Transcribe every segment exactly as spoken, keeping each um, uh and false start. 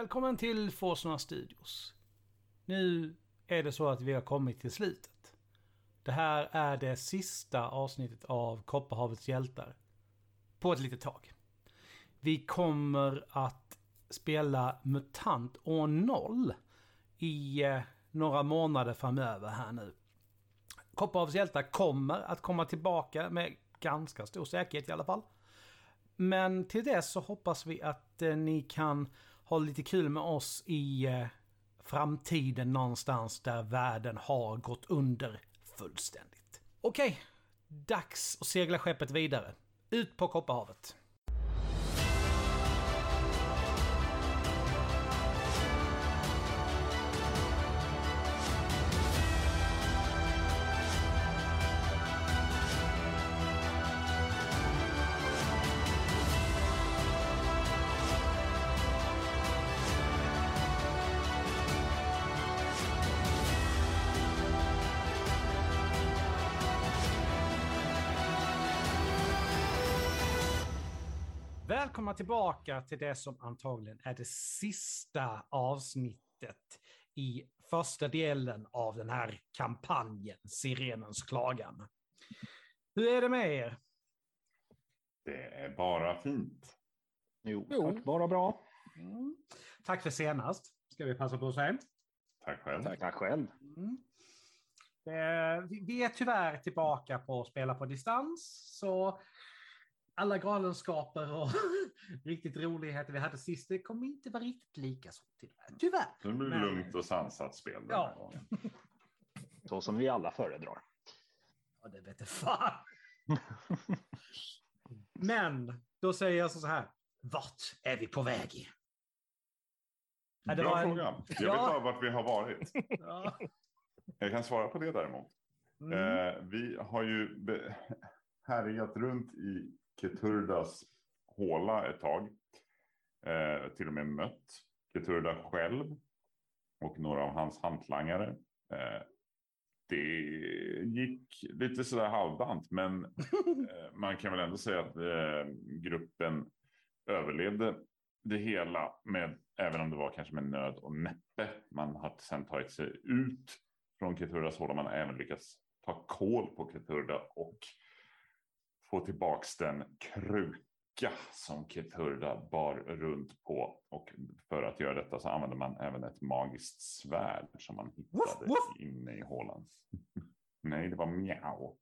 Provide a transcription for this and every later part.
Välkommen till Fosna Studios. Nu är det så att vi har kommit till slutet. Det här är det sista avsnittet av Kopparhavets hjältar på ett litet tag. Vi kommer att spela Mutant År noll i eh, några månader framöver här nu. Kopparhavets hjältar kommer att komma tillbaka med ganska stor säkerhet i alla fall. Men till det så hoppas vi att eh, ni kan ha lite kul med oss i eh, framtiden någonstans där världen har gått under fullständigt. Okej, dags att segla skeppet vidare. Ut på Kopparhavet. Välkomna tillbaka till det som antagligen är det sista avsnittet i första delen av den här kampanjen, Sirenens klagan. Hur är det med er? Det är bara fint. Jo, jo. Tack, bara bra. Mm. Tack för senast, ska vi passa på att säga. Tack själv. Tack, tack själv. Mm. Eh, vi är tyvärr tillbaka på att spela på distans, så... Alla galenskaper och riktigt roligheter vi hade sist, det kommer inte vara riktigt lika så till det här. Tyvärr. Det blir men... lugnt och sansat spel. Ja. Så som vi alla föredrar. Ja, det vet jag fan. Men då säger jag så här, vart är vi på väg i? Bra var... fråga. Jag ja. vet bara vart vi har varit. Ja. Jag kan svara på det däremot. Mm. Eh, vi har ju be... härjat runt i Keturdas håla ett tag. Eh, till och med mött Keturda själv och några av hans hantlangare. Eh, det gick lite sådär halvdant, men eh, man kan väl ändå säga att eh, gruppen överlevde det hela, med, även om det var kanske med nöd och näppe. Man hade sedan tagit sig ut från Keturdas håla. Man har även lyckats ta koll på Keturda och få tillbaks den kruka som Keturda bar runt på. Och för att göra detta så använder man även ett magiskt svärd som man hittade woof, woof. inne i Hohlands. Nej, det var mjau.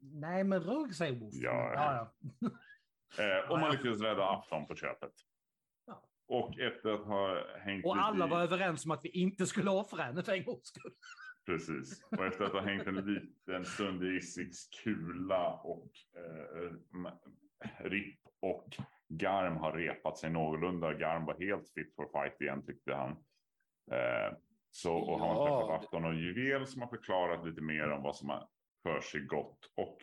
Nej, men rugg sig woof. Ja, ja. ja. eh, och man lyckades rädda afton på köpet. Ja. Och efter att ha hängt Och alla i... var överens om att vi inte skulle offra henne för en gångs skull. Precis, och efter att ha hängt en liten stund i Isiks kula och eh, Rip och Garm har repat sig någorlunda. Garm var helt fit for fight igen, tyckte han. Eh, så och ja. har man träffat Afton och Juvel som har förklarat lite mer om vad som har för sig gott. Och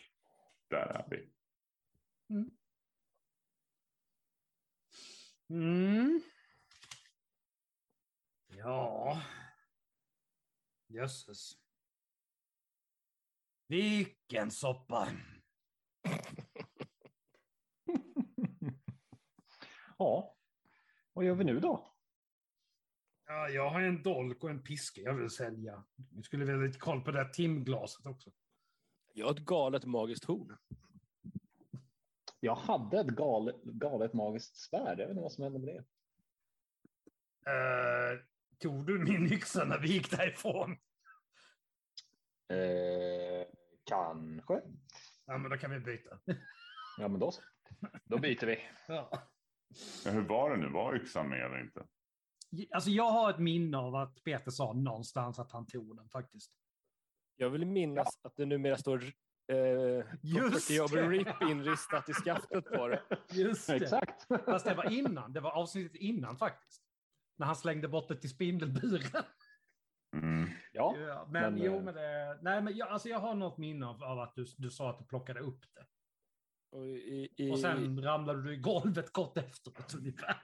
där är vi. Mm. Mm. Ja... Jösses. Vilken soppa. Ja. Vad gör vi nu då? Ja, jag har en dolk och en piska jag vill sälja. Vi skulle väl ha lite koll på det här timglaset också. Jag har ett galet magiskt horn. Jag hade ett gal, galet magiskt svärd. Jag vet inte vad som hände med det. Eh... Uh... Tog du min yxa när vi gick därifrån? Eh, kanske. Ja, men då kan vi byta. Ja, men då så. Då byter vi. Ja. Hur var det nu? Var yxan med eller inte? Alltså, jag har ett minne av att Peter sa någonstans att han tog den faktiskt. Jag vill minnas ja. att det numera står... Eh, Just det! Jag blev Rip inristat i skaftet på det. Just det. Exakt. Fast det var innan. Det var avsnittet innan faktiskt. När han slängde bort det till spindelburen. Mm. Ja. ja. Men, men jo, men det... Nej, men jag, alltså jag har något minne av, av att du, du sa att du plockade upp det. Och, i, i, och sen ramlade du i golvet kort efteråt ungefär.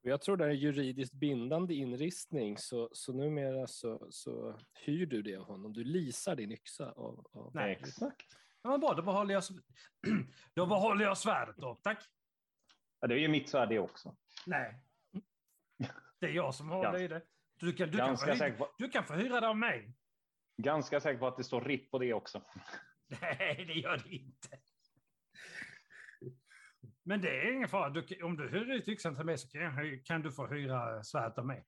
Jag tror det är juridiskt bindande inristning. Så, så numera så, så hyr du det av honom. Du leasar din yxa av... av Nej, av exakt. Ja, men bra, då behåller jag, då behåller jag svärdet då. Tack. Ja, det är ju mitt svärd det också. Nej. Det är jag som har Gans... det i det. Du kan, du, kan förhyra, på... du kan förhyra det av mig. Ganska säker på att det står RIP på det också. Nej, det gör det inte. Men det är ingen fara. Du, om du hyr ut yxan till mig så kan, kan du få hyra svärd av mig.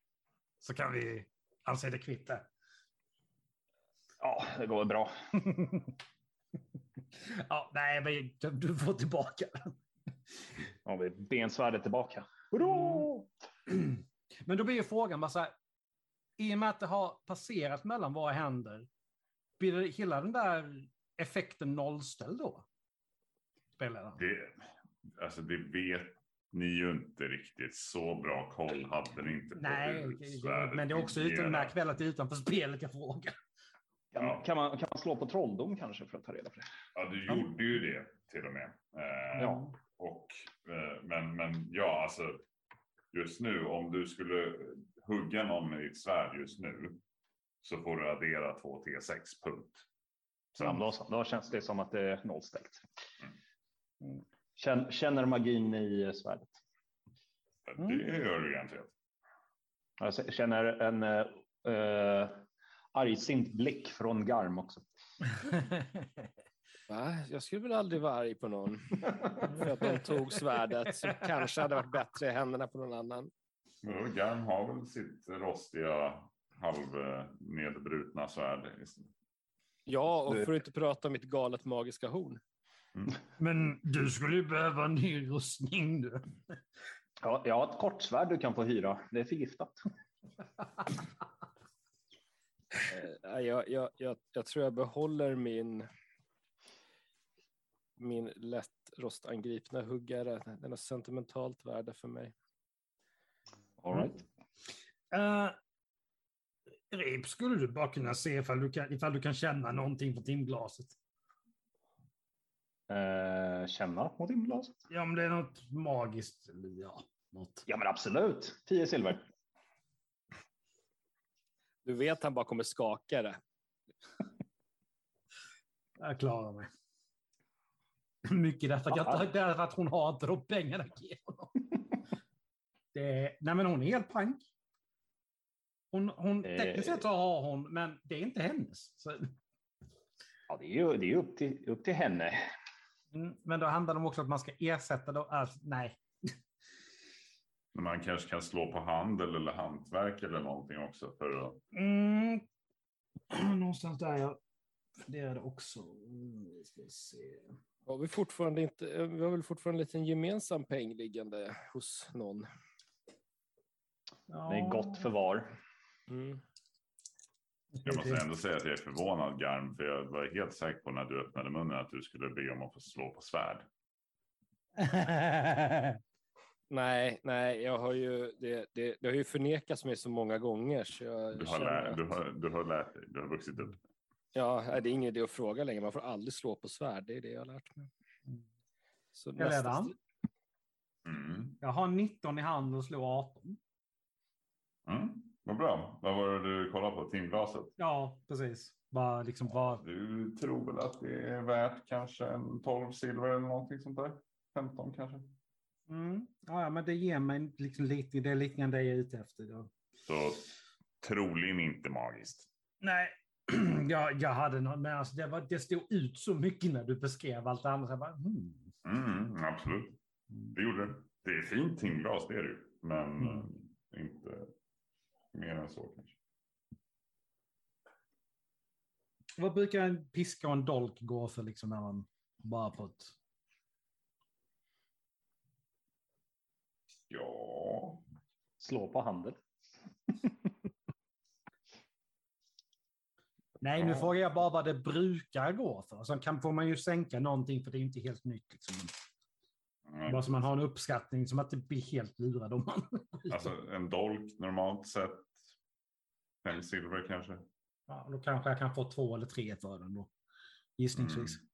Så kan vi anse det kvitta. Ja, det går bra. Ja, nej, men du får tillbaka. Ja, vi bensvärdet tillbaka. Mm. Men då blir ju frågan bara så här, i och med att det har passerat mellan våra händer, blir hela den där effekten nollställd då? Spelaren. Det, alltså det vet ni ju inte riktigt. Så bra koll hade ni inte på. Nej, det, men det är också utan den här kvällen utanför spelet jag frågar. Kan, ja. kan, man, kan man slå på trolldom kanske för att ta reda på det? Ja, du gjorde ju det till och med. Eh, ja. Och, eh, men, men ja, alltså just nu, om du skulle hugga någon med ditt svärd just nu så får du addera två T sex punkt. Sen, då, då känns det som att det är nollställt. Mm. Känner, känner magin i svärdet? Mm. Det gör du egentligen. Jag känner en... Uh, argsint blick från Garm också. Va? Jag skulle väl aldrig vara arg på någon. För att de tog svärdet så kanske hade varit bättre i händerna på någon annan. Men Garm har väl sitt rostiga, halvnedbrutna svärd. Ja, och får inte prata om mitt galet magiska horn. Mm. Men du skulle ju behöva en ny rustning du. Ja, jag har ett kortsvärd du kan få hyra. Det är förgiftat. Jag, jag, jag, jag tror jag behåller min min lätt rostangripna huggare. Den har sentimentalt värde för mig. All right. Uh, Rip, skulle du bara kunna se ifall du kan, ifall du kan känna någonting på timglaset? Uh, känna på timglaset? Ja, om det är något magiskt. Ja, något. Ja men absolut. tio silver. Du vet han bara kommer skaka det. Jag klarar mig. Mycket därför att, därför att hon har inte de pengarna att ge honom. Det, nej men hon är helt pank. Hon, hon eh, tekniskt sett så har hon, men det är inte hennes. Så. Ja det är ju det är upp, till, upp till henne. Mm, men då handlar det om också att man ska ersätta då. Alltså, nej. Men man kanske kan slå på handel eller hantverk eller någonting också. För att... mm. Någonstans där jag funderade också. Mm, ska se. Ja, vi, fortfarande inte, vi har väl fortfarande en liten gemensam peng liggande hos någon. Ja. Det är gott förvar. Mm. Jag måste ändå säga att jag är förvånad, Garm. För jag var helt säker på när du öppnade munnen att du skulle be om att få slå på svärd. Nej, nej, jag har ju det, det, det har ju förnekats mig så många gånger så jag du har lärt, att... du har du har lärt dig, du har vuxit upp. Ja, det är ingen idé att fråga längre, man får aldrig slå på svärd, det är det jag har lärt mig. Så jag nästa... redan. Mm. Jag har nitton i hand och slår arton. Mm. Vad bra. Vad var det du kollade på timglaset? Ja, precis. Bara liksom bara... Du tror väl att det är värt kanske en tolv silver eller någonting sånt där? femton kanske. Mm. Ja, men det ger mig liksom lite, det är lite grann det jag är ute efter då. Så troligen inte magiskt. Nej, jag, jag hade något, men alltså det, var, det stod ut så mycket när du beskrev allt det andra. Så jag bara, hmm. mm, absolut, det gjorde det. Det är fint timglas, det är det ju. Men mm. inte mer än så kanske. Vad brukar en piska och en dolk gå för liksom när man bara på ett... Ja. Slå på handel. Nej, nu frågar jag bara vad det brukar gå för. Sen kan, får man ju sänka någonting för det är inte helt nytt. Liksom. Mm. Bara så man har en uppskattning som att det blir helt lurad om man... Alltså en dolk normalt sett. Fem silver kanske. Ja, då kanske jag kan få två eller tre för den då. Gissningsvis. Mm.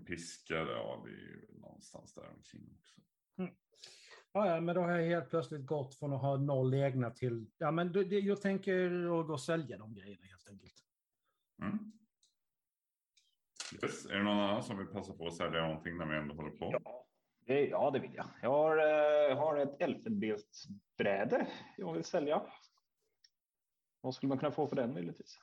En piska, ja det är ju någonstans där omkring också. Mm. Ja, ja, men då har jag helt plötsligt gått från att ha noll egna till... Ja, men det, det, jag tänker att gå och sälja de grejerna helt enkelt. Mm. Yes. Är det någon annan som vill passa på att sälja någonting när vi ändå håller på? Ja, Det, ja, det vill jag. Jag har, jag har ett elfenbensbräde jag vill sälja. Vad skulle man kunna få för den möjligtvis?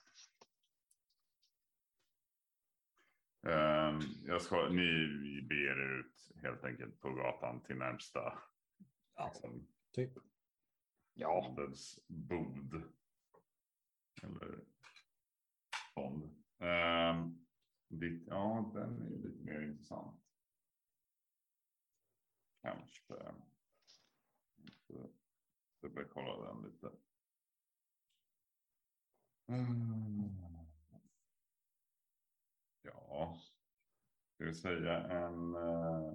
Um, jag ska, ni ber ut helt enkelt på gatan till närmsta liksom, typ. Ja, bod. Eller fond. Um, ditt, ja, den är lite mer intressant. Kanske. Jag börjar kolla den lite. Mm. Ja, ska vi säga en uh,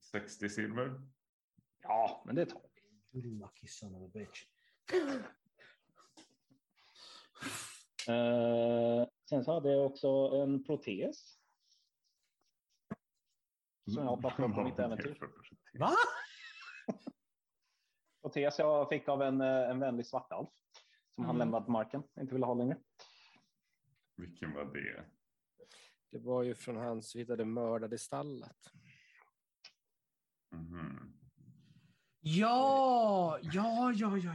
sextio silver? Ja, men det tar vi. Lucky son of a bitch. uh, sen så hade jag också en protes. Som jag har plockat på mitt äventyr. Va? Protes jag fick av en, en vänlig svartalf. Som mm. han lämnat marken, inte ville ha längre. Vilken var det? Det var ju från han som hittade mördade stallet. Mm-hmm. Ja, ja, ja, ja, ja,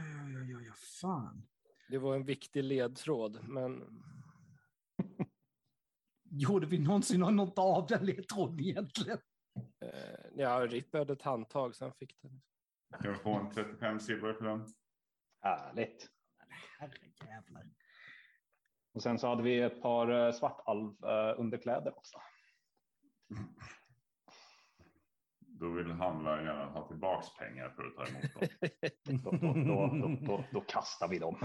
ja, ja, fan. Det var en viktig ledtråd, men... Gjorde vi någonsin något av den ledtråden egentligen? Uh, ja, Rip hade ett handtag så han fick den. Kan vi få en trettiofem silver för den? Härligt. Herrejävlar. Och sen så hade vi ett par svartalv underkläder också. Då vill handlaren gärna ha tillbaks pengar för att ta emot dem. då, då, då, då, då, då kastar vi dem.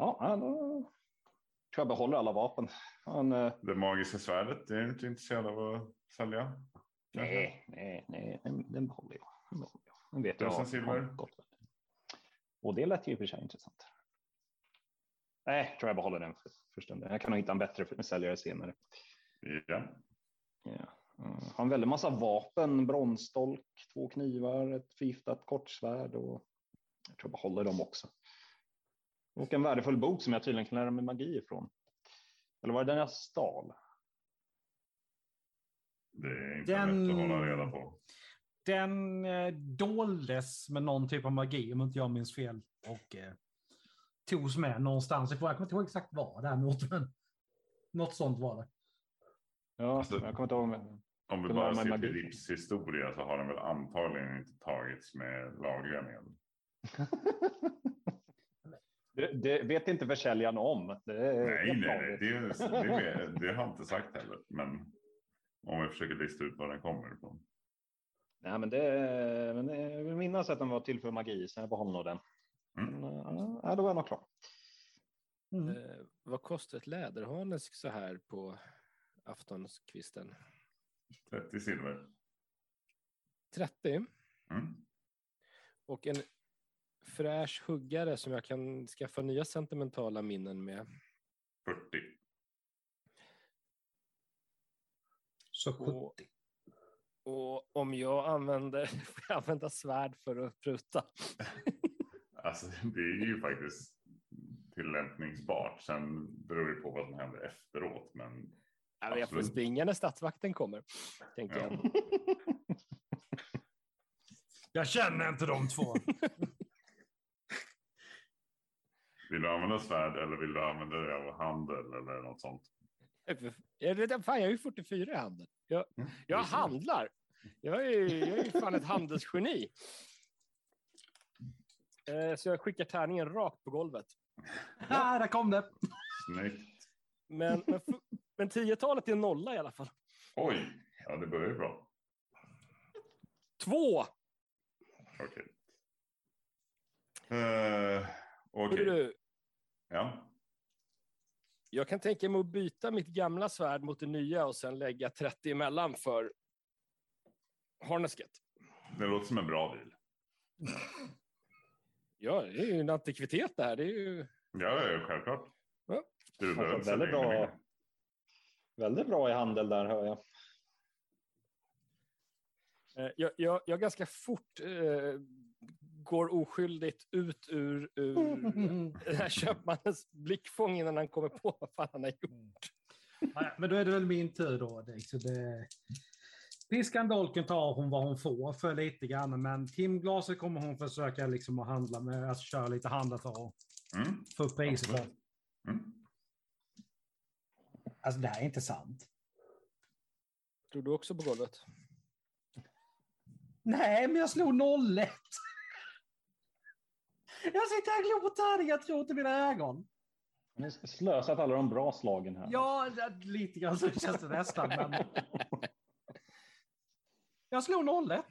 Ja, då tror jag behåller alla vapen. Han, det magiska svärdet, det är inte intresserad av att sälja? Nej, nej, nej, den, den behåller jag. Den behåller jag. Den vet jag. Silver. Och det lät ju i och för sig intressant. Nej, tror jag behåller den för, för stunden. Jag kan nog hitta en bättre säljare senare. Ja. Ja. Han har en väldigt massa vapen. Bronsstolk, två knivar, ett förgiftat kortsvärd. Och jag tror jag behåller dem också. Och en värdefull bok som jag tydligen kan lära mig magi ifrån. Eller var det den jag stal? Det är inte den... lätt att hålla reda på. Den eh, doldes med någon typ av magi, om inte jag minns fel. Och eh, togs med någonstans. Jag kommer inte ihåg exakt vad det här något, men något sånt var det. Ja, alltså, jag kommer inte ihåg. Med, om vi bara ser till Rips historia så har den väl antagligen inte tagits med lagliga medel. det, det vet inte försäljaren om. Det är nej, nej det, är, det, är, det har jag inte sagt heller. Men om vi försöker lista ut var den kommer ifrån. Nej, men det, men det, jag vill minnas att den var till för magi, så jag behåller nog den. Mm. Men, ja, då var jag nog klar. Mm. Eh, vad kostar ett läderharnesk så här på aftonskvisten? trettio silver. trettio? Mm. Och en fräsch huggare som jag kan skaffa nya sentimentala minnen med? fyrtio. Så sjuttio. Och om jag använder, får jag använda svärd för att pruta. Alltså det är ju faktiskt tillämpningsbart. Sen beror det på vad som händer efteråt. Men alltså, jag får springa när statsvakten kommer, tänker ja. jag. Jag känner inte de två. Vill du använda svärd eller vill du använda det av handel eller något sånt? Jag, fan, jag är ju fyrtiofyra i handen. Jag, jag handlar. Jag är ju jag är fan ett handelsgeni. Eh, så jag skickar tärningen rakt på golvet. Ja, ah, där kom det. Snyggt. Men, men, men tiotalet är nolla i alla fall. Oj, ja det börjar ju bra. Två! Okej. Okay. Uh, Okej. Okay. Ja. Jag kan tänka mig att byta mitt gamla svärd mot det nya och sen lägga trettio emellan för harnesket. Det låter som en bra deal. Ja, det är ju en antikvitet det här. Det är ju... Ja, det är självklart. Ja. Du behöver väldigt bra, väldigt bra i handel där, hör jag. Jag, jag, jag ganska fort eh, går oskyldigt ut ur, ur den här köpmannens blickfång innan han kommer på vad fan han har gjort. Nej, men då är det väl min tur då. Så det... Piskan dolken tar hon vad hon får för lite grann, men timglaset kommer hon försöka liksom att handla med, alltså köra lite handla för mm. för upp priset. Mm. Alltså det här är inte sant. Tror du också på golvet? Nej, men jag slog nollet. Jag sitter här och glor på tärning, jag tror inte mina ögon. Ni har slösat alla de bra slagen här. Ja, lite grann så känns det nästan. Men... jag slår nollet.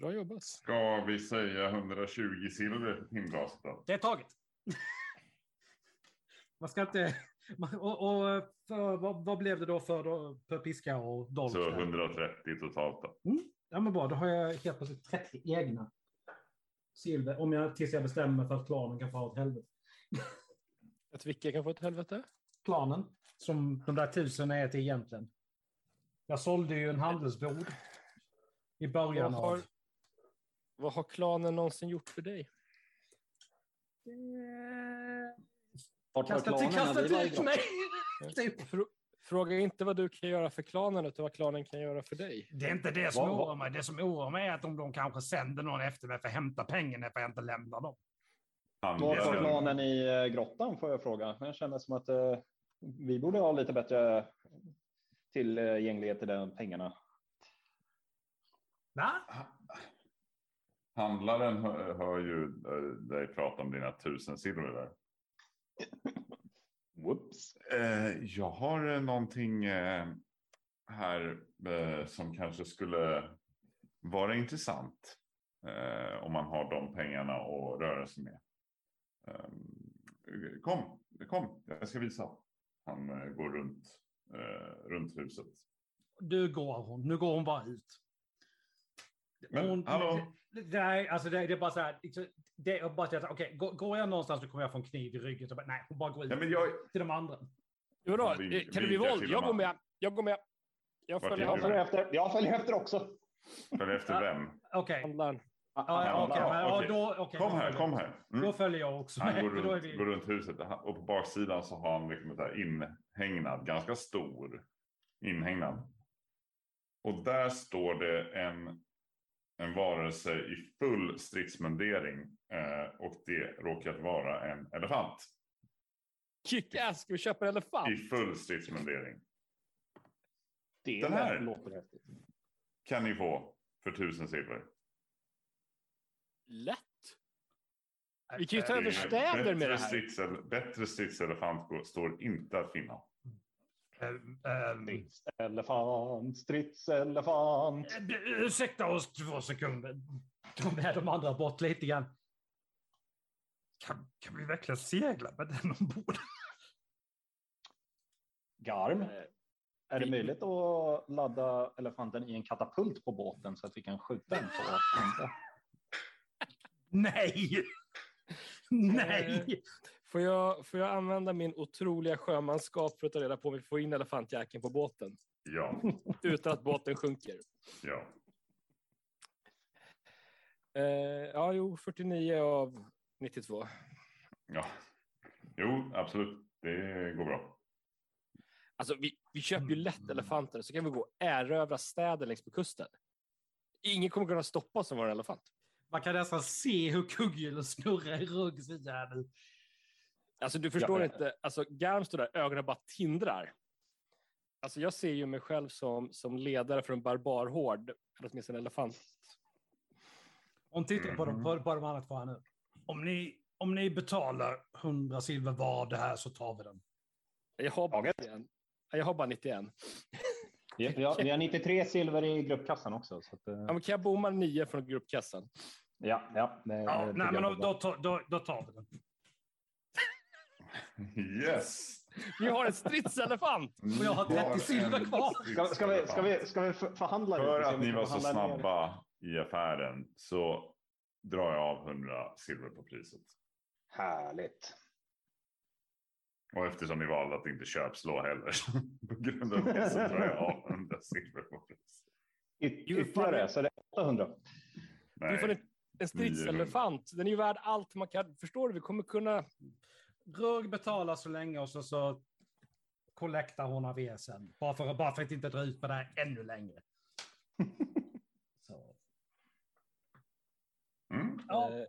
Bra jobbat. Ska vi säga etthundratjugo silver för timglaset då? Det är taget. Man ska inte... Och, och för, vad, vad blev det då för, då, för piska och dolk? Så etthundratrettio totalt då. Mm. Ja men bra, då har jag helt plötsligt trettio egna silver. Om jag tills jag bestämmer för att klanen kan få ett helvete. Att vilka kan få ett helvete? Klanen, som de där tusen är till egentligen. Jag sålde ju en handelsbord i början vad har, av... Vad har klanen någonsin gjort för dig? Eh, kastat till, kastat ut mig! Typ. Fråga inte vad du kan göra för klanen utan vad klanen kan göra för dig. Det är inte det som wow. oroar mig. Det som oroar mig är att om de kanske sänder någon efter mig för att hämta pengarna för att inte lämna dem. Vad har klanen i grottan får jag fråga. Men jag känner som att eh, vi borde ha lite bättre... tillgänglighet till de pengarna. Va? Handlaren hör, hör ju dig prata om dina tusen silver där. Whoops. Eh, jag har någonting eh, här eh, som kanske skulle vara intressant eh, om man har de pengarna att röra sig med. Eh, kom, kom, jag ska visa. Han eh, går runt Uh, runt huset. Du går hon, nu går hon bara ut. Men, hon, nej, alltså det, det är bara så här. Det är bara att okej, okay, går jag någonstans så kommer jag få en kniv i ryggen. Och bara, nej, hon bara går ut ja, men jag... till de andra. Jo då, vi, kan det bli våld? Jag går med. Jag går med. Jag följer, jag följer efter. Jag följer efter också. Följer efter vem? Okej. Okay. Ah, okay, ah, okay. Då, okay, kom här, kom här. Mm. Då följer jag också. Han går runt, vi... går runt huset och på baksidan så har han liksom ett inhägnad, ganska stor inhägnad. Och där står det en, en varelse i full stridsmundering eh, och det råkar vara en elefant. Kickass, ska vi köpa en elefant? I full stridsmundering. Det Den här låter häftigt. Kan ni få för tusen silver. Lätt. Vi kan ju ta över städer med det här. Stridsel, bättre stridselefant står inte att finna. Um, um, stridselefant, stridselefant. Ursäkta oss två sekunder. De här de andra bort lite grann. Kan, kan vi verkligen segla med den ombord? Garm. Är det möjligt att ladda elefanten i en katapult på båten så att vi kan skjuta den på båten? Nej! Nej! Får jag, får jag använda min otroliga sjömanskap för att ta reda på om vi får in elefantjäkeln på båten? Ja. Utan att båten sjunker? Ja. Eh, ja, jo, fyrtionio av nittiotvå. Ja. Jo, absolut. Det går bra. Alltså, vi, vi köper ju lätt elefanter så kan vi gå och erövra städer längs på kusten. Ingen kommer kunna stoppa oss som var en elefant. Man kan nästan se hur kugghjulen snurrar i ruggsidan nu. Alltså du förstår ja. inte. Alltså Garm står där, ögonen bara tindrar. Alltså jag ser ju mig själv som, som ledare för en barbarhård. Eller åtminstone en elefant. Om tittar på dem, på, på de andra två här nu. Om ni, om ni betalar hundra silver var det här så tar vi den. Jag har bara nittioen. Jag har bara nittioen. Vi har, vi har nittiotre silver i gruppkassan också. Så att, ja, men kan jag bomma nio från gruppkassan? Ja, ja. Det, ja det nej, men då, då, då, då tar vi den. Yes! Vi har en stridselefant! Och jag har trettio silver kvar. Ska, ska, vi, ska, vi, ska vi förhandla? För att ni var så snabba i affären så drar jag av hundra silver på priset. Härligt. Och eftersom ni valde att inte köpslå heller på grund av det så drar jag av hundra silver på pris. Ytterligare så det är åttahundra. Nej, du får en, en stridselefant. Den är ju värd allt man kan. Förstår du? Vi kommer kunna... Rög betala så länge och så, så kollektar hon av er sen. Bara för, bara för att inte dra ut på det här ännu längre. Så. Mm. Ja. Eh,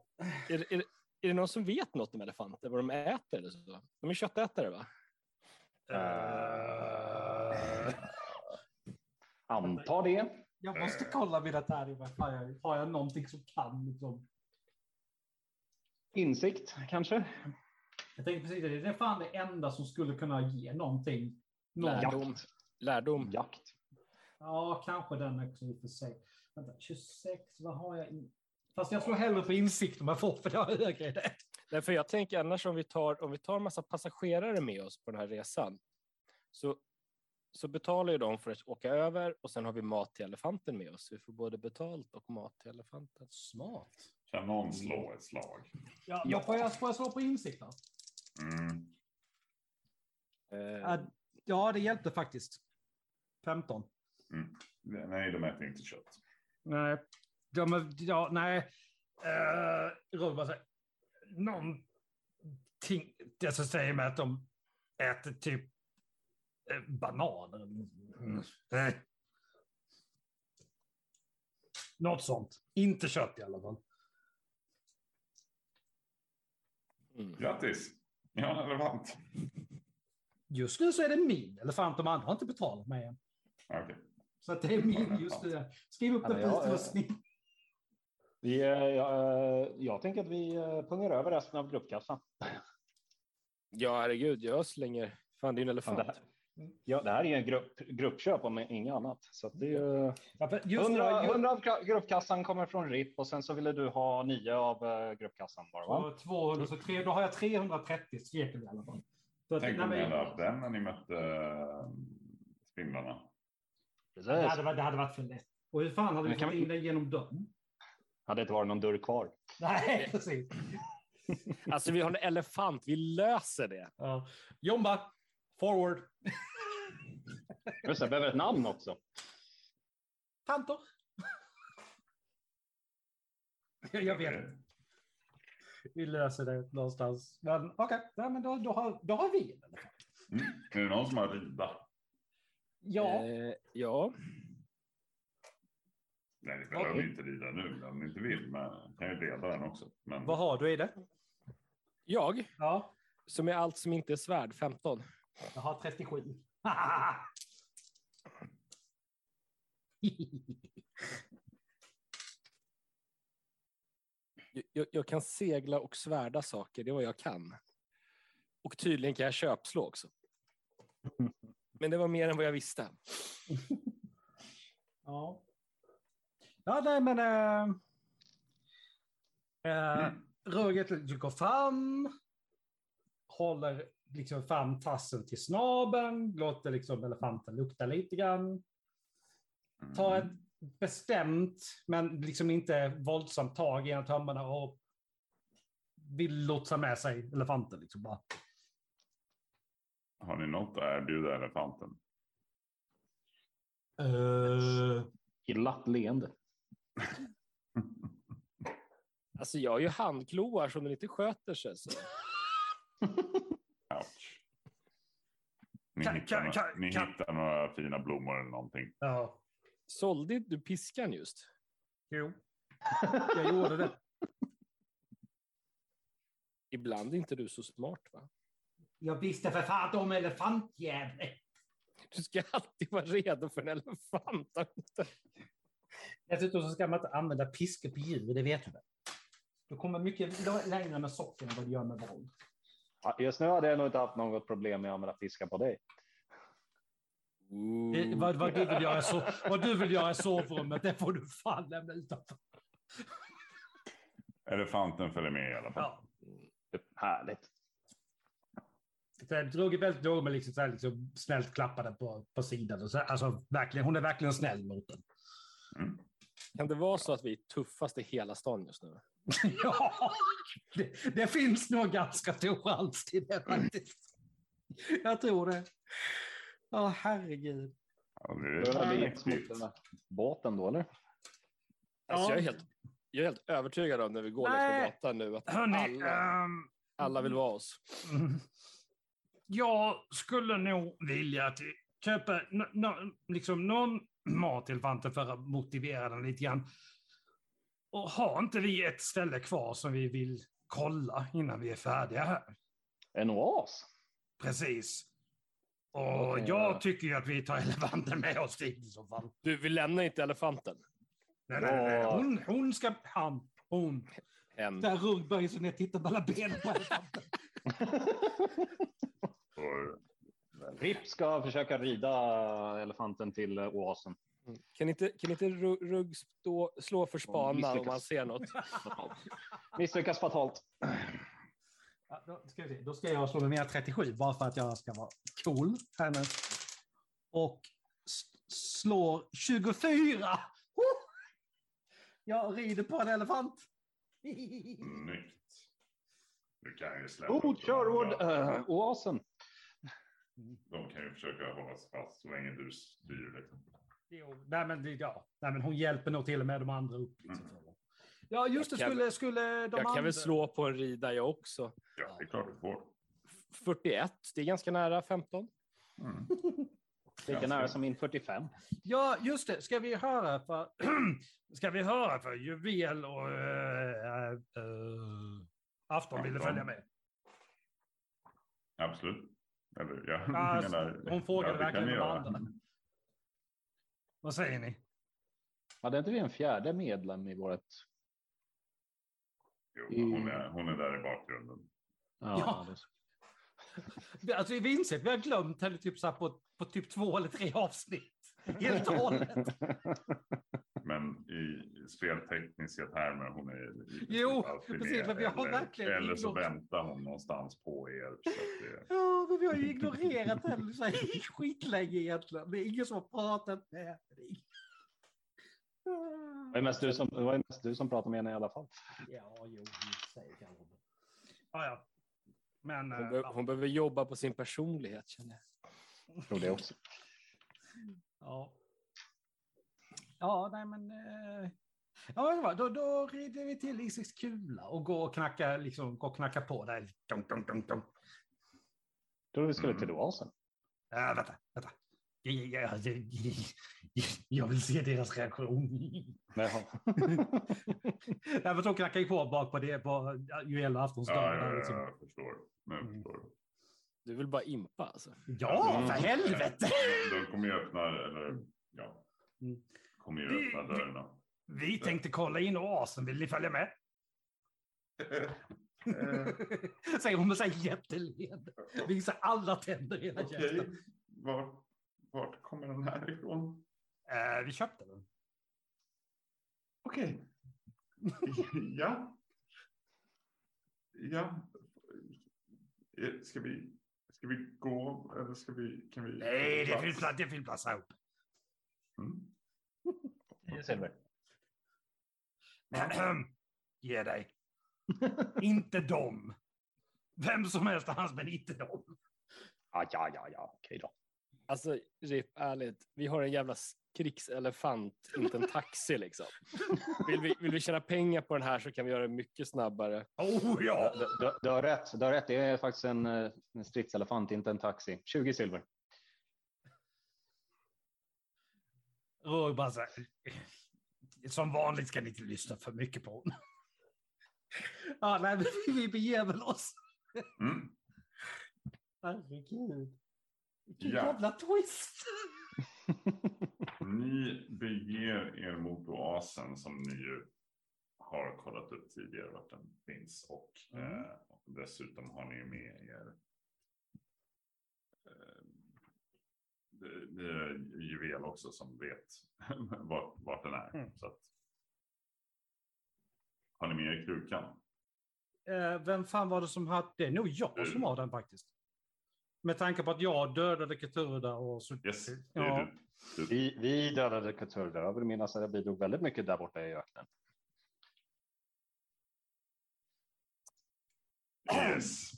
är, är, är det någon som vet något om elefanter? Vad de äter eller så? De är köttätare, va? Uh... Anta det. Jag måste kolla mina tärningar. Har jag, har jag någonting som kan liksom... Insikt, kanske? Jag tänkte precis det. Det är fan det enda som skulle kunna ge någonting. Någon... Lärdom. Lärdom. Jakt. Ja, kanske den också i för sig. Vänta, tjugosex, vad har jag in... Fast jag slår hellre på insikt om jag får, för det har högre det. Därför jag tänker annars om vi tar om vi tar en massa passagerare med oss på den här resan så, så betalar ju de för att åka över och sen har vi mat till elefanten med oss. Vi får både betalt och mat till elefanten. Smart. Kan någon slå ett slag? Ja, ja. Får, jag, får jag slå på insikt då? Mm. Uh, ja, det hjälpte faktiskt. femton. Mm. Nej, de äter inte kött. Nej. De, ja, nej. Uh, Robert säger någonting. Det som säger mig att de äter typ eh, bananer. Mm. Eh. Något sånt. Inte kött i alla fall. Mm. Grattis. Ja, elefant. Just nu så är det min elefant. De andra har inte betalat mig än. Okej. Okay. Så att det är min just nu. Skriv upp det på utrustning. Vi, jag, jag tänker att vi pungar över resten av gruppkassan. Ja, herregud, jag slänger. Fan, det är en elefant. Ja, det här, ja, det här är en grupp, gruppköp om inget annat. Så att det är, ja, just hundra, jag... hundra av gruppkassan kommer från R I P och sen så ville du ha nio av gruppkassan bara, va? tvåhundra, så tre, då har jag trehundratrettio cirkel i alla fall. Så tänk om ni hade haft den när ni mötte äh, spindlarna. Det hade, varit, det hade varit för lätt. Och hur fan hade vi fått in den genom dörren? Hade inte varit någon dörr kvar. Nej, precis. Alltså vi har en elefant, vi löser det. Ja. Jomba, forward. Just det, behöver ett namn också. Tantor. Jag vet inte. Vi löser det någonstans. Men okej, okay. Men då, då, har, då har vi en elefant. Mm. Är det någon som har rida? Ja. Eh, ja. Nej, det behöver okay. Inte rida nu om ni inte vill, men kan ju reda den också. Men... Vad har du i det? Jag? Ja. Som är allt som inte är svärd, femton. Jag har trettiosju. jag, jag kan segla och svärda saker, det är vad jag kan. Och tydligen kan jag köpslå också. Men det var mer än vad jag visste. Ja. Ja, nej, men... Äh, äh, mm. Röget går fram. Håller liksom fram tassen till snabeln. Låter liksom elefanten lukta lite grann. Tar ett bestämt, men liksom inte våldsamt tag genom tömmarna och vill lotsa med sig elefanten liksom bara. Har ni något att erbjuda elefanten? Uh, Glatt leende. Alltså jag har ju handkloar som den inte sköter sig. Så. Ni, kan, hittar, kan, kan, ni kan... hittar några fina blommor eller någonting. Ja. Sålde du piskan just? Jo. Jag gjorde det. Ibland är inte du så smart, va? Jag visste för fan om elefantjävlar. Du ska alltid vara redo för en elefant. Dessutom så ska man inte använda piskor på djur, det vet du väl. Du kommer mycket längre med socker än vad du gör med våld. Ja, just nu hade jag nog inte haft något problem med att använda piskor på dig. Det, vad, vad du vill göra så, vad du vill göra i sovrummet, det får du fan lämna utanför. Elefanten följer med i alla fall. Ja. Härligt. Jag drog väldigt dåligt med liksom, så här, liksom snällt klappade på, på sidan. Och så, alltså, verkligen, hon är verkligen snäll mot den. Mm. Kan det vara så att vi är tuffast i hela stan just nu? Ja, det, det finns nog ganska stor alls i det faktiskt. Jag tror det. Ja, oh, herregud. Ja, det är båten då, eller? Alltså, ja. jag, är helt, jag är helt övertygad om när vi går längs med gatan nu att hörrni, alla, um... alla vill vara oss. Mm. jag skulle nog vilja att köpa n- n- liksom någon mat till Vante för att motivera den lite grann. Och har inte vi ett ställe kvar som vi vill kolla innan vi är färdiga här? En oas? Precis. Och okay, jag tycker ju att vi tar elefanten med oss dit i så fall. Du, vi lämnar inte elefanten. Nej, nej, nej. Hon, hon ska... Han, hon. En. Där rugg börjar så när jag tittar på alla ben på elefanten. Rip ska försöka rida elefanten till oasen. Mm. Kan inte, kan inte Rugg stå, slå för spana om man ser något? Misslyckas fatalt. Ja, då, ska vi se. Då ska jag slå med mina trettiosju bara för att jag ska vara cool här nu. Och s- slår tjugofyra. Oh! Jag rider på en elefant. Snyggt. Du kan ju släppa. Oh, Sherwood, uh, oasen. De kan ju försöka hålla sig fast så länge du styr liksom. Jo, nej men, ja. Nej, men hon hjälper nog till och med de andra upp. Liksom. Mm. Ja, just det, skulle, skulle de jag andra... Jag kan väl slå på en rida jag också. Ja, det är klart du får. fyrtioett, det är ganska nära femton. Mm. Det är ganska nära som min fyrtiofem. Ja, just det, ska vi höra för... ska vi höra för Juvel och äh, äh, Afton ville följa med? Absolut. Eller, ja. Alltså, menar, hon frågade ja, verkligen de andra. Vad säger ni? Hade inte vi en fjärde medlem i vårt... Jo, hon är, hon är där i bakgrunden. Ja. Ja. Alltså vi inser, vi har glömt henne typ så här på, på typ två eller tre avsnitt. Helt och hållet. Men i speltekniska termer hon är... Jo, precis. Men vi har eller, verkligen eller ignorerat. Så väntar hon någonstans på er. Så det... Ja, men vi har ju ignorerat henne så här skitlänge egentligen. Det är ingen som har pratat med. Det var mest du som, var mest du som pratade med henne i alla fall. Ja, jo, säger jag. Ah, ja. Men, hon, be- äh, hon behöver jobba på sin personlighet, känner jag. Jag tror det också. Ja. Ja, nej men... Äh... Ja, då, då rider vi till Isaks kula och går och knackar, liksom, går och knackar på där. Dum, dum, dum, dum. Då vi skulle till oasen. Ja, vänta, vänta. Jag, jag, jag vill se deras reaktion. Nej. Nej, de knackar ju på bak på det på Juel och Aftonsdagen. Ja, ja, ja, liksom. Jag förstår. Nej, jag förstår. Du vill bara impa alltså. Ja, mm. För helvete! De kommer ju öppna, eller ja. Kommer ju vi, öppna dörrarna. Vi, vi tänkte kolla in oasen. Vill ni följa med? Säger hon med sig jätteledande. Visar alla tänder hela okay. Käften. Var? Vart kommer den här ifrån? Eh, vi köpte den. Okej. Okay. Ja. Ja. Ska vi, ska vi gå eller ska vi, kan vi? Nej, det finns plats, det finns plats upp. Mm. Det är silver. Ge dig. Inte dem. Vem som helst hans, men inte dem. Ah, ja, ja, ja. Okej då. Alltså, Rip, ärligt. Vi har en jävla krigselefant, inte en taxi liksom. Vill vi, vill vi tjäna pengar på den här så kan vi göra det mycket snabbare. Oh ja! Du, du, du har rätt, du har rätt. Det är faktiskt en, en stridselefant, inte en taxi. tjugo silver. Bara så här, som vanligt ska ni inte lyssna för mycket på honom. Ja, nej, vi beger väl oss. Mm. Herregud. Ja. Jävla twist. Ni beger er mot oasen som ni ju har kollat upp tidigare vart den finns och mm. eh, dessutom har ni med er eh, det, det Juvel också som vet vart, vart den är. Mm. Så att, har ni med er krukan? Eh, vem fan var det som hade det? Nog jag du. Som har den faktiskt. Med tanke på att jag dödade Keturda och så... Yes, det är ja. Du. Du. Vi, vi dödade Keturda. Jag vill minnas att det bidrog väldigt mycket där borta i öknen. Yes.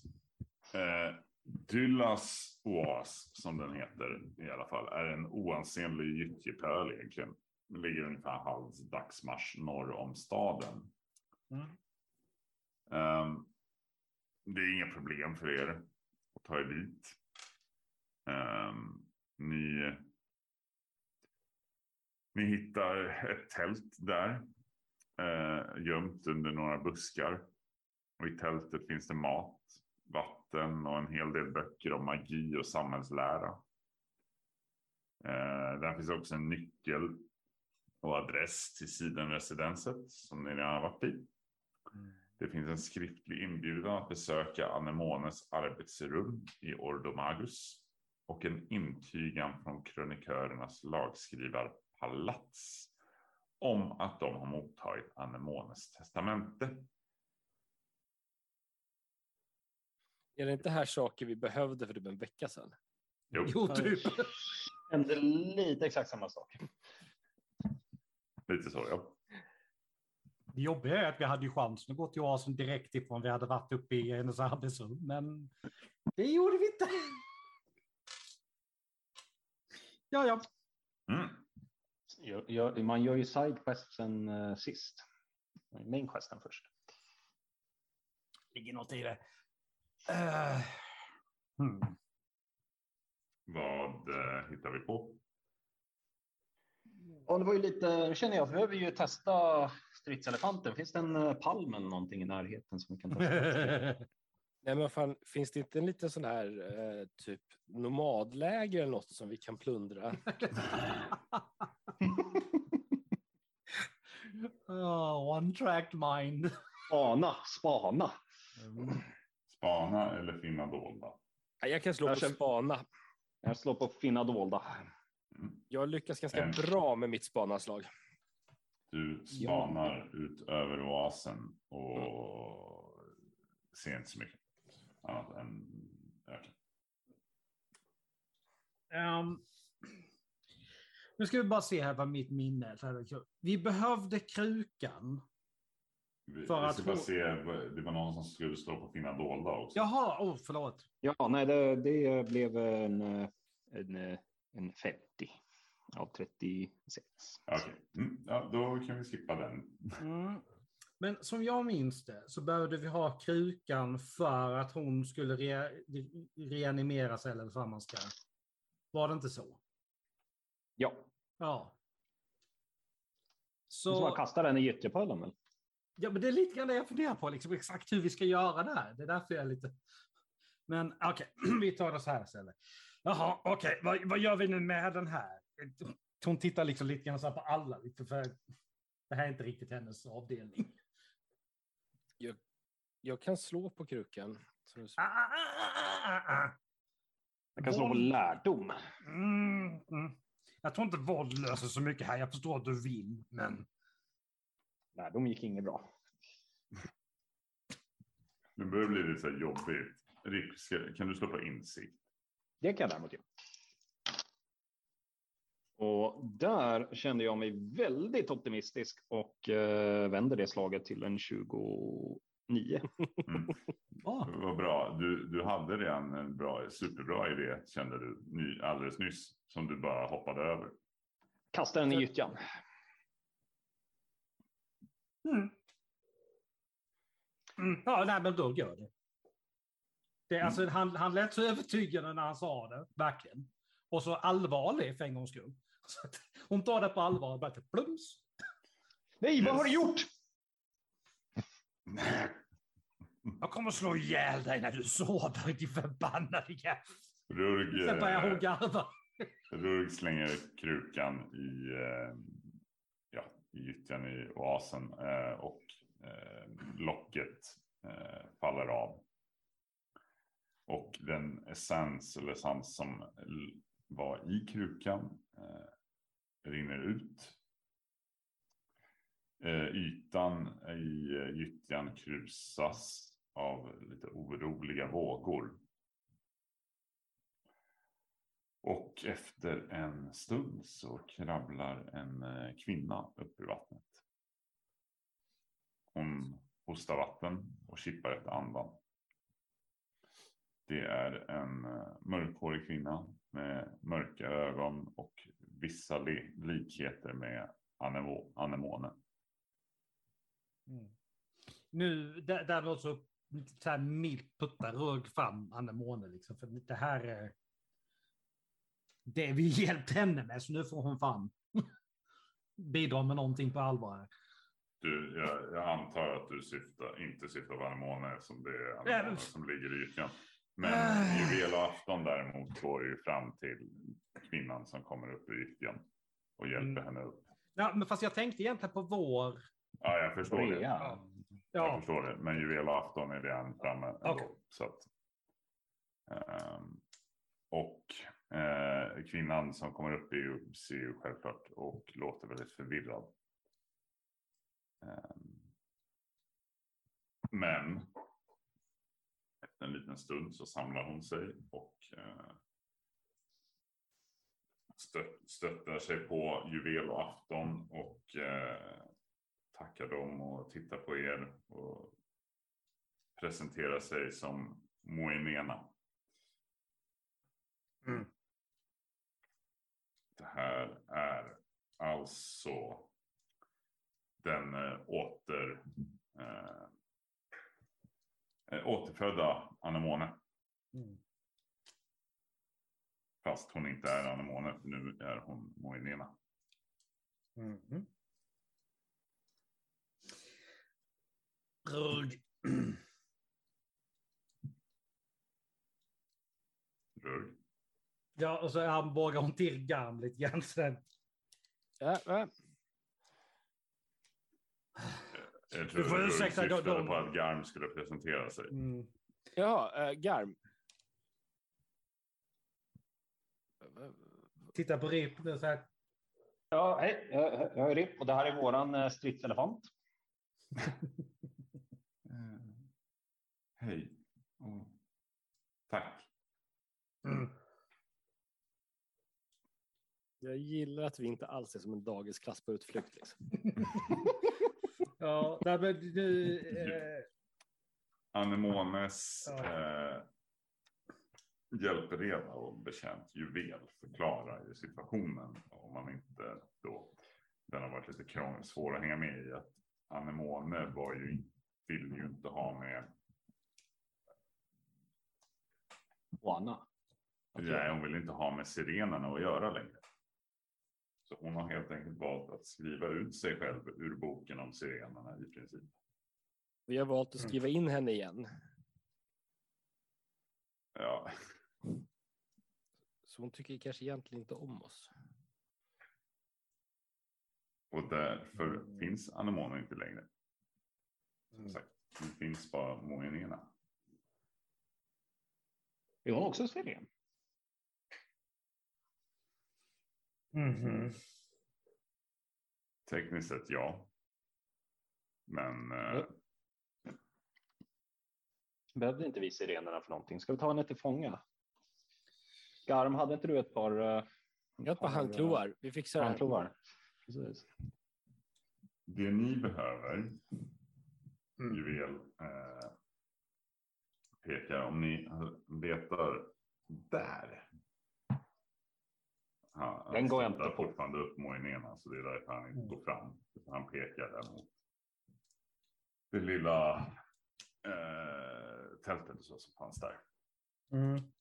Eh, Dylas Oas, som den heter i alla fall, är en oansenlig gyttjepöl egentligen. Den ligger ungefär halv dagsmarsch norr om staden. Mm. Eh, det är inga problem för er. ta er dit. Um, ni, ni hittar ett tält där. Uh, gömt under några buskar. Och i tältet finns det mat, vatten och en hel del böcker om magi och samhällslära. Uh, där finns också en nyckel och adress till Sidenresidenset som ni redan har varit i. Det finns en skriftlig inbjudan att besöka Anemones arbetsrum i Ordo Magus och en intygan från krönikörernas lagskrivarpalats om att de har mottagit Anemones testamente. Är det inte här saker vi behövde för typ en vecka sedan? Jo, jo typ. Hände lite exakt samma sak. Lite så, ja. Det jobbiga är att vi hade ju chansen att gå till Oasen direkt ifrån vi hade varit uppe i hennes arbetsrum, men det gjorde vi inte. Ja, ja. Mm. Jag, jag, man gör ju sidequesten uh, sist. Mainquesten först. Ligger något i det. Uh, hmm. Vad uh, hittar vi på? Ja, det var ju lite, känner jag, behöver ju testa stridselefanten. Finns det en palm eller någonting i närheten som vi kan testa? Nej, men fan, finns det inte en liten sån här eh, typ nomadläger eller något som vi kan plundra? Oh, one-tracked mind. Spana, spana. Mm. Spana eller finna dolda? Jag kan slå jag på känner... spana. Jag slår på finna dolda. Mm. Jag lyckas ganska en... bra med mitt spanarslag. Du spanar ja. ut över oasen och ser inte så mycket annat än öken. Um, nu ska vi bara se här vad mitt minne är. Vi behövde krukan. Vi, för vi att bara se, det var någon som skulle stå på fina dolda också. Jaha, oh, förlåt. Ja, nej, det, det blev en, en, en femtio. Ja, trettiosex. Okay. Mm, ja, då kan vi skippa den. Mm. Men som jag minns det så behövde vi ha krukan för att hon skulle re- reanimeras eller vad man ska. Var det inte så? Ja. Ja. Så man kastar den i gyttjepölen, men. Ja, men det är lite grann det jag funderar på, liksom, exakt hur vi ska göra det här. Det är därför jag är lite... Men okej, okay. Vi tar det så här istället. Jaha, okej. Okay. Vad, vad gör vi nu med den här? Hon tittar liksom lite grann så här på alla. För det här är inte riktigt hennes avdelning. Jag, jag kan slå på krukan. Ah, ah, ah, ah. Jag kan våld. slå på lärdom. Mm, mm. Jag tror inte våld löser så mycket här. Jag förstår att du vill, men... Lärdom gick inget bra. Nu börjar det bli lite så här jobbigt. Rick, ska, kan du slå på insikt? Det kan jag däremot göra. Och där kände jag mig väldigt optimistisk och eh, vände det slaget till en tjugonio. Mm. Ah. Det var bra. Du, du hade redan en bra, superbra idé, kände du ny, alldeles nyss, som du bara hoppade över. Kasta den i gyttjan. Mm. Mm. Ja, nej, men då gör det. Det, mm. alltså, han, han lät så övertygande när han sa det, verkligen. Och så allvarlig för en gångs skull. Så att hon tar det på allvar och bara till plums. Nej, vad yes. har du gjort? Jag kommer slå ihjäl dig när du sover, din förbannade jävel. Rurg, Sen börjar hon garva. Rurg slänger krukan i ja, i gyttjan i oasen och locket faller av. Och den essens eller essens som var i krukan eh, rinner ut. Eh, ytan i gyttjan krusas av lite oroliga vågor. Och efter en stund så krabblar en kvinna upp ur vattnet. Hon hostar vatten och kippar ett andan. Det är en mörkhårig kvinna med mörka ögon och vissa li- likheter med anemone. Mm. Nu, däremot så så här milt puttar rög fram Anemone liksom, för det här är det vi hjälpt henne med, så nu får hon fan bidra med någonting på allvar här. Du, jag, jag antar att du syftar, inte syftar på Anemone som det är Anemone äh, som ligger i ytan. Men äh. juvelafton däremot går ju fram till kvinnan som kommer upp i ytan och hjälper mm. henne upp. Ja, men fast jag tänkte egentligen på vår... Ja, jag förstår det. Ja. Jag förstår det. Men juvelafton är redan framme ändå. Okay. Så att, um, och uh, kvinnan som kommer upp är ju, ser ju självklart och låter väldigt förvirrad. Men efter en liten stund så samlar hon sig och stöttar sig på juvelafton och tackar dem och tittar på er och presenterar sig som Mojnena. Mm. Det här är alltså den åter, äh, återfödda Anemone. Mm. Fast hon inte är Anemone, för nu är hon Mojnena. Mm. Rög. Rög. Ja, och så han bågar hon till Garm lite grann. Ja, ja. Jag tror du får ursäkta, du syftade de... på att Garm skulle presentera sig. Mm. Jaha, äh, Garm. Titta på Rip. Det är så här. Ja, hej. Jag är Rip och det här är våran stridselefant. uh, hej. Oh. Tack. Mm. Jag gillar att vi inte alls är som en dagisklass på utflykt. Liksom. Ja, där blev du... Eh... Anemones ja. eh, hjälpreda och bekänt juvel förklarar ju situationen. Om man inte då... Den har varit lite krånglig, svår att hänga med i. Att Anemone var ju, vill ju inte ha med... Oana. Okay. Nej, hon vill inte ha med sirenerna att göra längre. Så hon har helt enkelt valt att skriva ut sig själv ur boken om sirenerna i princip. Vi har valt att skriva in henne igen. Ja. Så hon tycker kanske egentligen inte om oss. Och därför finns Anemone inte längre. Som sagt, det finns bara Mojnena. Är hon också siren? Mm-hmm. Tekniskt sett ja. Men mm. eh... behövde inte vi sirenerna för någonting. Ska vi ta henne till fånga? Garm, hade inte du ett par uh... Jag har ett par handklovar. Vi fixar handklovar. Precis. Det ni behöver mm. juvel eh, pekar om ni letar där. Han, den går jag inte på. Fortfarande upp Mojnena, så det är därför han inte går fram. Han pekar där mot det lilla eh, tältet så som fanns där. Mm.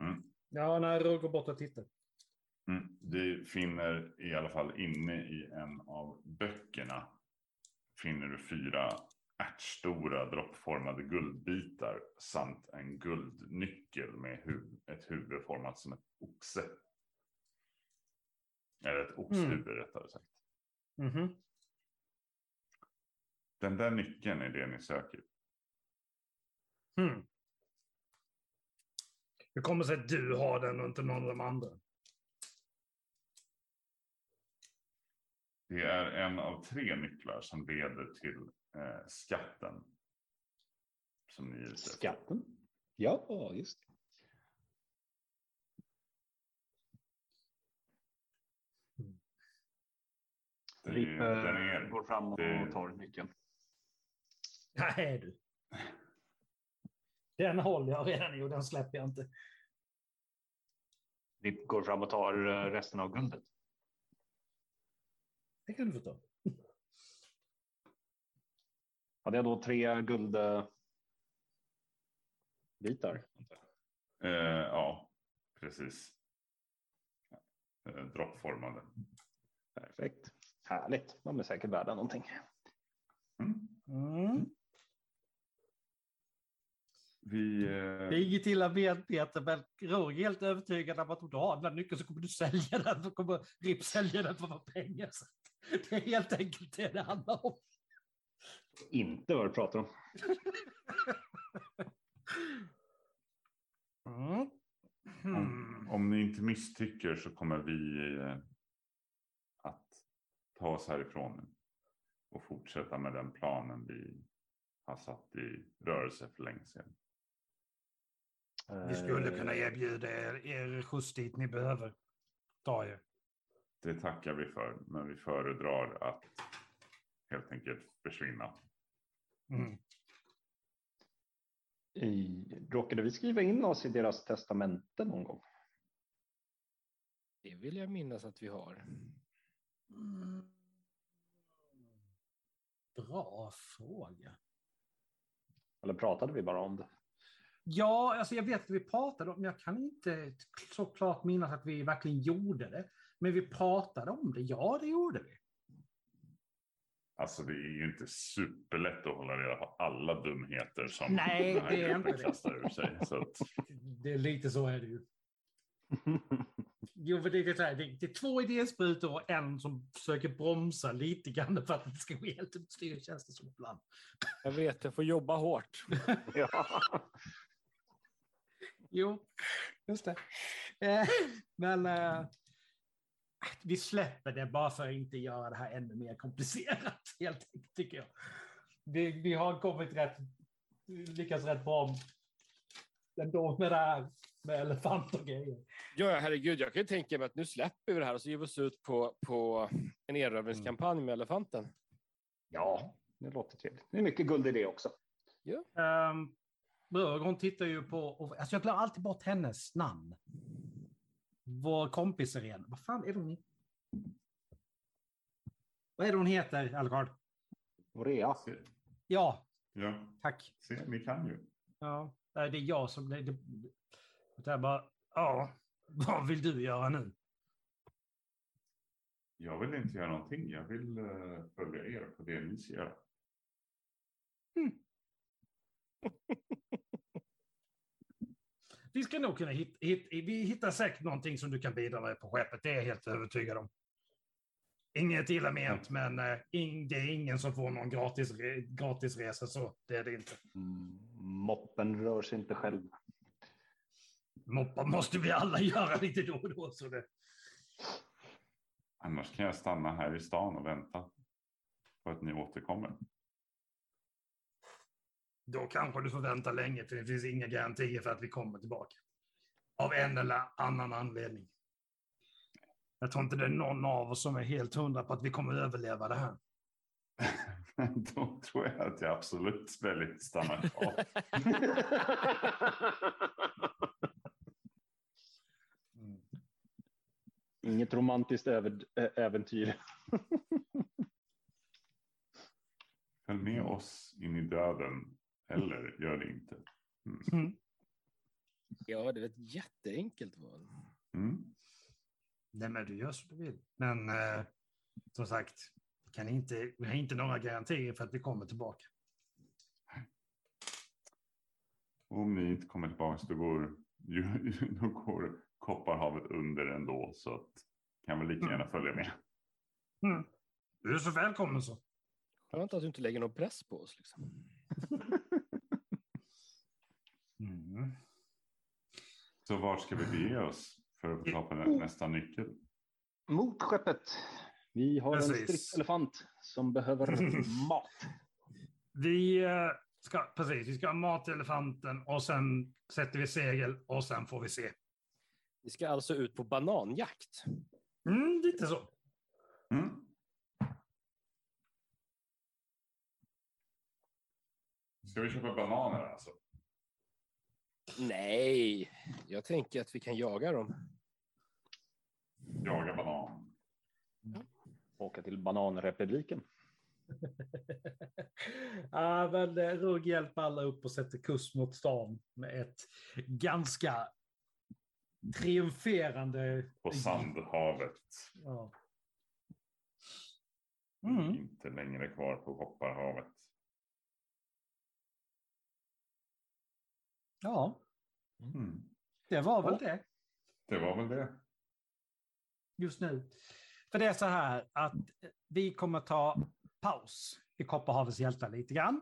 Mm. Ja, när jag går bort och tittar. Mm. Du finner i alla fall inne i en av böckerna finner du fyra ärtstora droppformade guldbitar samt en guldnyckel med hu- ett huvud format som ett oxe. Eller ett oxhuvud mm. rättare sagt. Mm-hmm. Den där nyckeln är det ni söker. Mm. Hur kommer det sig att du har den och inte någon av de andra? Det är en av tre nycklar som leder till Eh, skatten som ni skatten? Ja, just det. Den är, Rip, den är, går fram och det... tar nyckeln. Nej du. Den håller jag redan i och den släpper jag inte. Rip går fram och tar resten av guldet. Det kan du få ta. Hade jag då tre guldbitar? Eh, ja, precis. Eh, droppformade. Perfekt. Härligt. De är säkert värda någonting. Mm. Mm. Vi eh... gick till att Peter, men jag är helt övertygad om att om du har den här nyckeln så kommer du sälja den. Då kommer Rip sälja den för vad pengar. Så det är helt enkelt det det handlar om. Inte vad du pratar om. Mm. Mm. Om, om ni inte misstycker så kommer vi att ta oss härifrån och fortsätta med den planen vi har satt i rörelse för länge sedan. Vi skulle kunna erbjuda er, er skjuts dit ni behöver ta er. Det tackar vi för, men vi föredrar att helt enkelt försvinna. Mm. I, råkade vi skriva in oss i deras testamente någon gång? Det vill jag minnas att vi har. Mm. Bra fråga. Eller pratade vi bara om det? Ja, alltså jag vet att vi pratade om det, men jag kan inte såklart minnas att vi verkligen gjorde det. Men vi pratade om det, ja det gjorde vi. Alltså det är ju inte superlätt att hålla reda på alla dumheter som Nej, den här det gruppen är inte kastar ur sig. Så att... Det är lite så är det ju. Jo, för det, är så här, det, det är två idésprutor och en som försöker bromsa lite grann för att det ska gå helt upp styr, känns det som ibland. Jag vet, jag får jobba hårt. Ja. Jo, just det. Eh, men... Eh... Vi släpper det bara för att inte göra det här ännu mer komplicerat, helt enkelt, tycker jag. Vi, vi har kommit rätt, lyckats rätt bra ändå med det här med elefant och grejer. Ja, herregud, jag kan ju tänka mig att nu släpper vi det här och så ger vi oss ut på, på en erövringskampanj med elefanten. Ja, det låter trevligt. Det är mycket guld i det också. Yeah. Um, bra, hon tittar ju på... Och, alltså jag glömmer alltid bort hennes namn. Vår kompis är igen. Vad fan är hon? Vad är det hon heter, Algard? Orea. Ja. Ja. Tack. Se, ni kan ju. Ja. Det är jag som... Det, det, det bara, ja. Vad vill du göra nu? Jag vill inte göra någonting. Jag vill uh, följa er på det ni ser. Mm. Vi ska nog kunna hitta, hit, vi hittar säkert någonting som du kan bidra med på skeppet, det är jag helt övertygad om. Inget illa ment, men eh, in, det är ingen som får någon gratis, re, gratis resa, så det är det inte. Mm, moppen rör sig inte själv. Moppen måste vi alla göra lite då och då. Så det... Annars kan jag stanna här i stan och vänta på att ni återkommer. Då kanske du får vänta länge, för det finns inga garantier för att vi kommer tillbaka. Av en eller annan anledning. Jag tror inte det är någon av oss som är helt hundra på att vi kommer överleva det här. Då tror jag att jag absolut väldigt stannar kvar. Mm. Inget romantiskt äventyr. Följ med oss in i döden. Eller gör det inte. Mm. Mm. Ja, det är ett jätteenkelt val. Mm. Nej, men du gör så du vill. Men eh, som sagt, kan inte, vi har inte några garantier för att vi kommer tillbaka. Om ni inte kommer tillbaka så går, då går Kopparhavet under ändå. Så att, kan vi lika gärna följa med. Mm. Du är så välkommen så. Skönt att du inte lägger någon press på oss. Liksom. Mm. Så var ska vi bege oss för att ta på nästa nyckel? Mot skeppet. Vi har Precis. en strikt elefant som behöver mat. Vi ska, precis, vi ska ha mat till elefanten och sen sätter vi segel och sen får vi se. Vi ska alltså ut på bananjakt. Mm, lite så. Mm. Ska vi köpa bananer alltså? Nej, jag tänker att vi kan jaga dem. Jaga banan. Åka till bananrepubliken. Ja, men Rugg hjälper alla upp och sätter kurs mot stan med ett ganska triumferande... På Sandhavet. Ja. Mm. Inte längre kvar på Kopparhavet. Ja. Mm. Det var väl ja. det. Det var väl det. Just nu. För det är så här att vi kommer ta paus i Kopparhavets hjältar lite grann.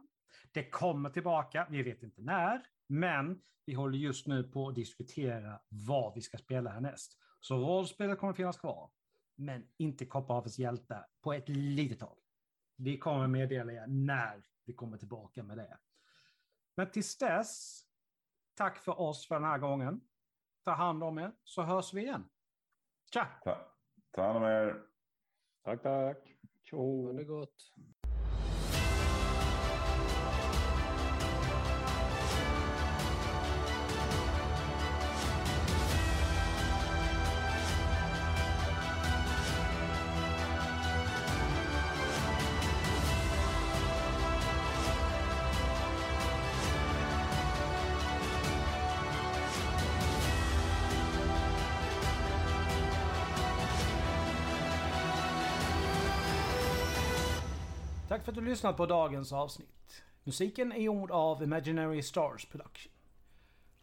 Det kommer tillbaka, vi vet inte när, men vi håller just nu på att diskutera vad vi ska spela härnäst. Så rollspelet kommer finnas kvar, men inte Kopparhavets hjältar på ett litet tag. Vi kommer meddela er när vi kommer tillbaka med det. Men tills dess, tack för oss för den här gången. Ta hand om er, så hörs vi igen. Tja! Ta, ta hand om er. Tack, tack. Tjo. Ha det gott. Tack för att du lyssnat på dagens avsnitt. Musiken är gjord av Imaginary Stars Production.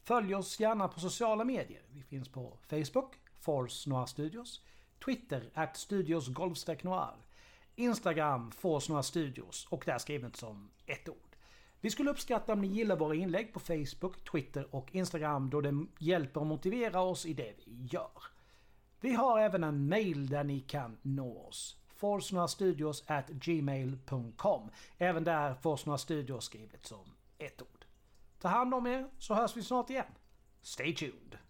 Följ oss gärna på sociala medier. Vi finns på Facebook, Force Noir Studios, Twitter, at Studios Golfstack Noir, Instagram, Force Noir Studios och där skrivet som ett ord. Vi skulle uppskatta om ni gillar våra inlägg på Facebook, Twitter och Instagram då det hjälper och motiverar oss i det vi gör. Vi har även en mail där ni kan nå oss. forsnoirstudios at gmail dot com. Även där Forsnoir Studios skrivet som ett ord. Ta hand om er så hörs vi snart igen. Stay tuned!